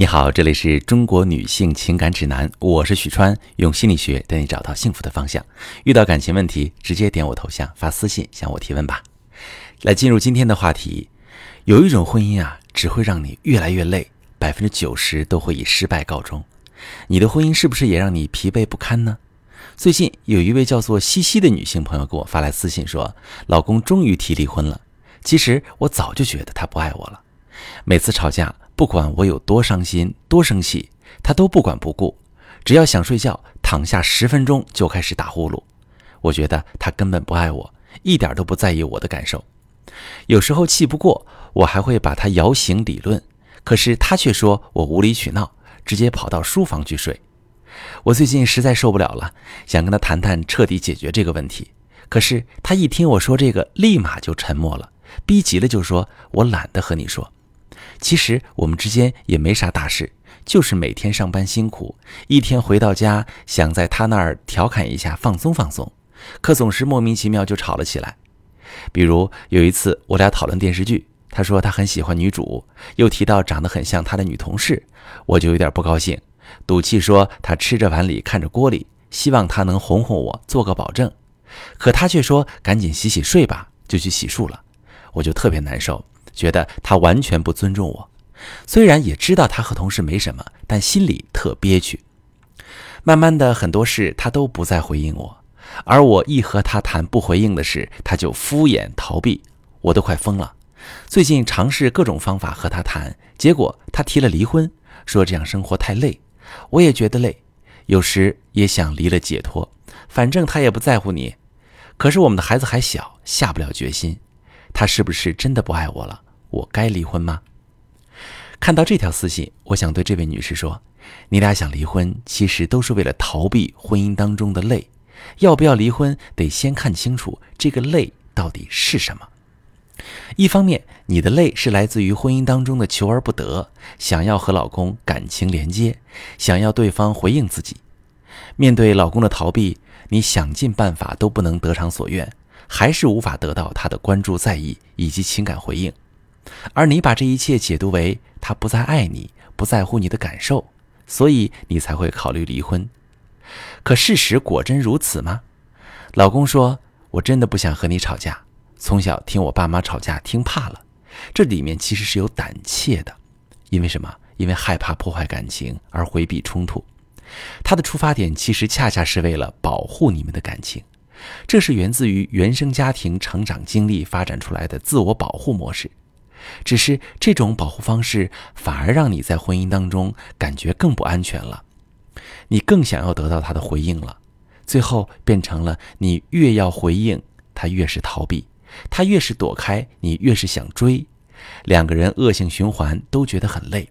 你好，这里是中国女性情感指南，我是许川，用心理学带你找到幸福的方向。遇到感情问题，直接点我头像发私信向我提问吧。来进入今天的话题，有一种婚姻啊，只会让你越来越累， 90% 都会以失败告终。你的婚姻是不是也让你疲惫不堪呢？最近有一位叫做西西的女性朋友给我发来私信说，老公终于提离婚了，其实我早就觉得他不爱我了。每次吵架，不管我有多伤心多生气，他都不管不顾，只要想睡觉，躺下10分钟就开始打呼噜。我觉得他根本不爱我，一点都不在意我的感受。有时候气不过，我还会把他摇醒理论，可是他却说我无理取闹，直接跑到书房去睡。我最近实在受不了了，想跟他谈谈彻底解决这个问题，可是他一听我说这个，立马就沉默了，逼急了就说我懒得和你说。其实我们之间也没啥大事，就是每天上班辛苦，一天回到家想在他那儿调侃一下放松放松，可总是莫名其妙就吵了起来。比如有一次我俩讨论电视剧，他说他很喜欢女主，又提到长得很像他的女同事，我就有点不高兴，赌气说他吃着碗里看着锅里，希望他能哄哄我做个保证，可他却说赶紧洗洗睡吧，就去洗漱了。我就特别难受，觉得他完全不尊重我，虽然也知道他和同事没什么，但心里特憋屈。慢慢的，很多事他都不再回应我，而我一和他谈不回应的事，他就敷衍逃避，我都快疯了。最近尝试各种方法和他谈，结果他提了离婚，说这样生活太累。我也觉得累，有时也想离了解脱，反正他也不在乎你。可是我们的孩子还小，下不了决心。他是不是真的不爱我了？我该离婚吗？看到这条私信，我想对这位女士说，你俩想离婚其实都是为了逃避婚姻当中的累，要不要离婚得先看清楚这个累到底是什么。一方面，你的累是来自于婚姻当中的求而不得，想要和老公感情连接，想要对方回应自己。面对老公的逃避，你想尽办法都不能得偿所愿，还是无法得到他的关注在意以及情感回应。而你把这一切解读为他不再爱你，不在乎你的感受，所以你才会考虑离婚。可事实果真如此吗？老公说，我真的不想和你吵架，从小听我爸妈吵架听怕了。这里面其实是有胆怯的，因为什么？因为害怕破坏感情而回避冲突。他的出发点其实恰恰是为了保护你们的感情，这是源自于原生家庭成长经历发展出来的自我保护模式。只是这种保护方式反而让你在婚姻当中感觉更不安全了，你更想要得到他的回应了，最后变成了你越要回应，他越是逃避，他越是躲开，你越是想追，两个人恶性循环，都觉得很累。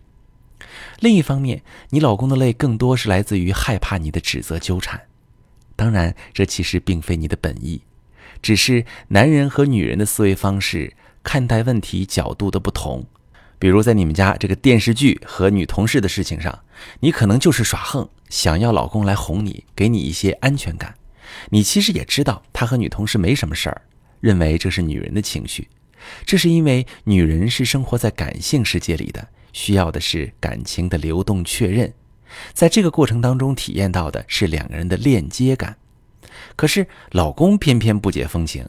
另一方面，你老公的累更多是来自于害怕你的指责纠缠。当然，这其实并非你的本意，只是男人和女人的思维方式、看待问题角度的不同。比如在你们家这个电视剧和女同事的事情上，你可能就是耍横，想要老公来哄你，给你一些安全感。你其实也知道他和女同事没什么事儿，认为这是女人的情绪。这是因为女人是生活在感性世界里的，需要的是感情的流动确认。在这个过程当中体验到的是两个人的链接感，可是老公偏偏不解风情。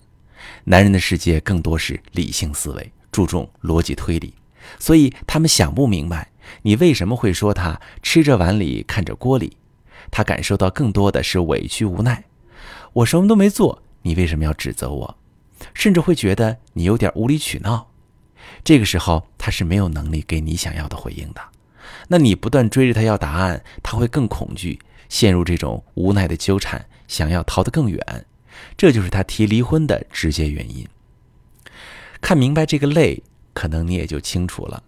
男人的世界更多是理性思维，注重逻辑推理，所以他们想不明白你为什么会说他吃着碗里看着锅里，他感受到更多的是委屈无奈。我什么都没做，你为什么要指责我？甚至会觉得你有点无理取闹。这个时候他是没有能力给你想要的回应的，那你不断追着他要答案，他会更恐惧，陷入这种无奈的纠缠，想要逃得更远。这就是他提离婚的直接原因。看明白这个累，可能你也就清楚了，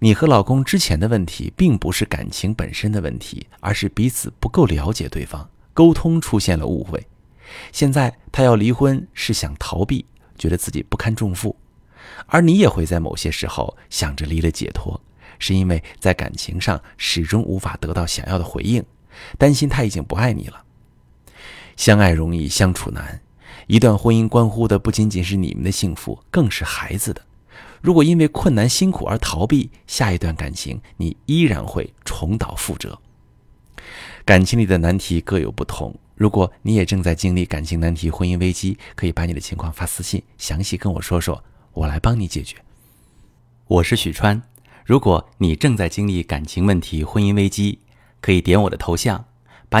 你和老公之前的问题并不是感情本身的问题，而是彼此不够了解对方，沟通出现了误会。现在他要离婚是想逃避，觉得自己不堪重负。而你也会在某些时候想着离了解脱，是因为在感情上始终无法得到想要的回应，担心他已经不爱你了。相爱容易相处难，一段婚姻关乎的不仅仅是你们的幸福，更是孩子的。如果因为困难辛苦而逃避，下一段感情你依然会重蹈覆辙。感情里的难题各有不同，如果你也正在经历感情难题、婚姻危机，可以把你的情况发私信，详细跟我说说，我来帮你解决。我是许川，如果你正在经历感情问题、婚姻危机，可以点我的头像，把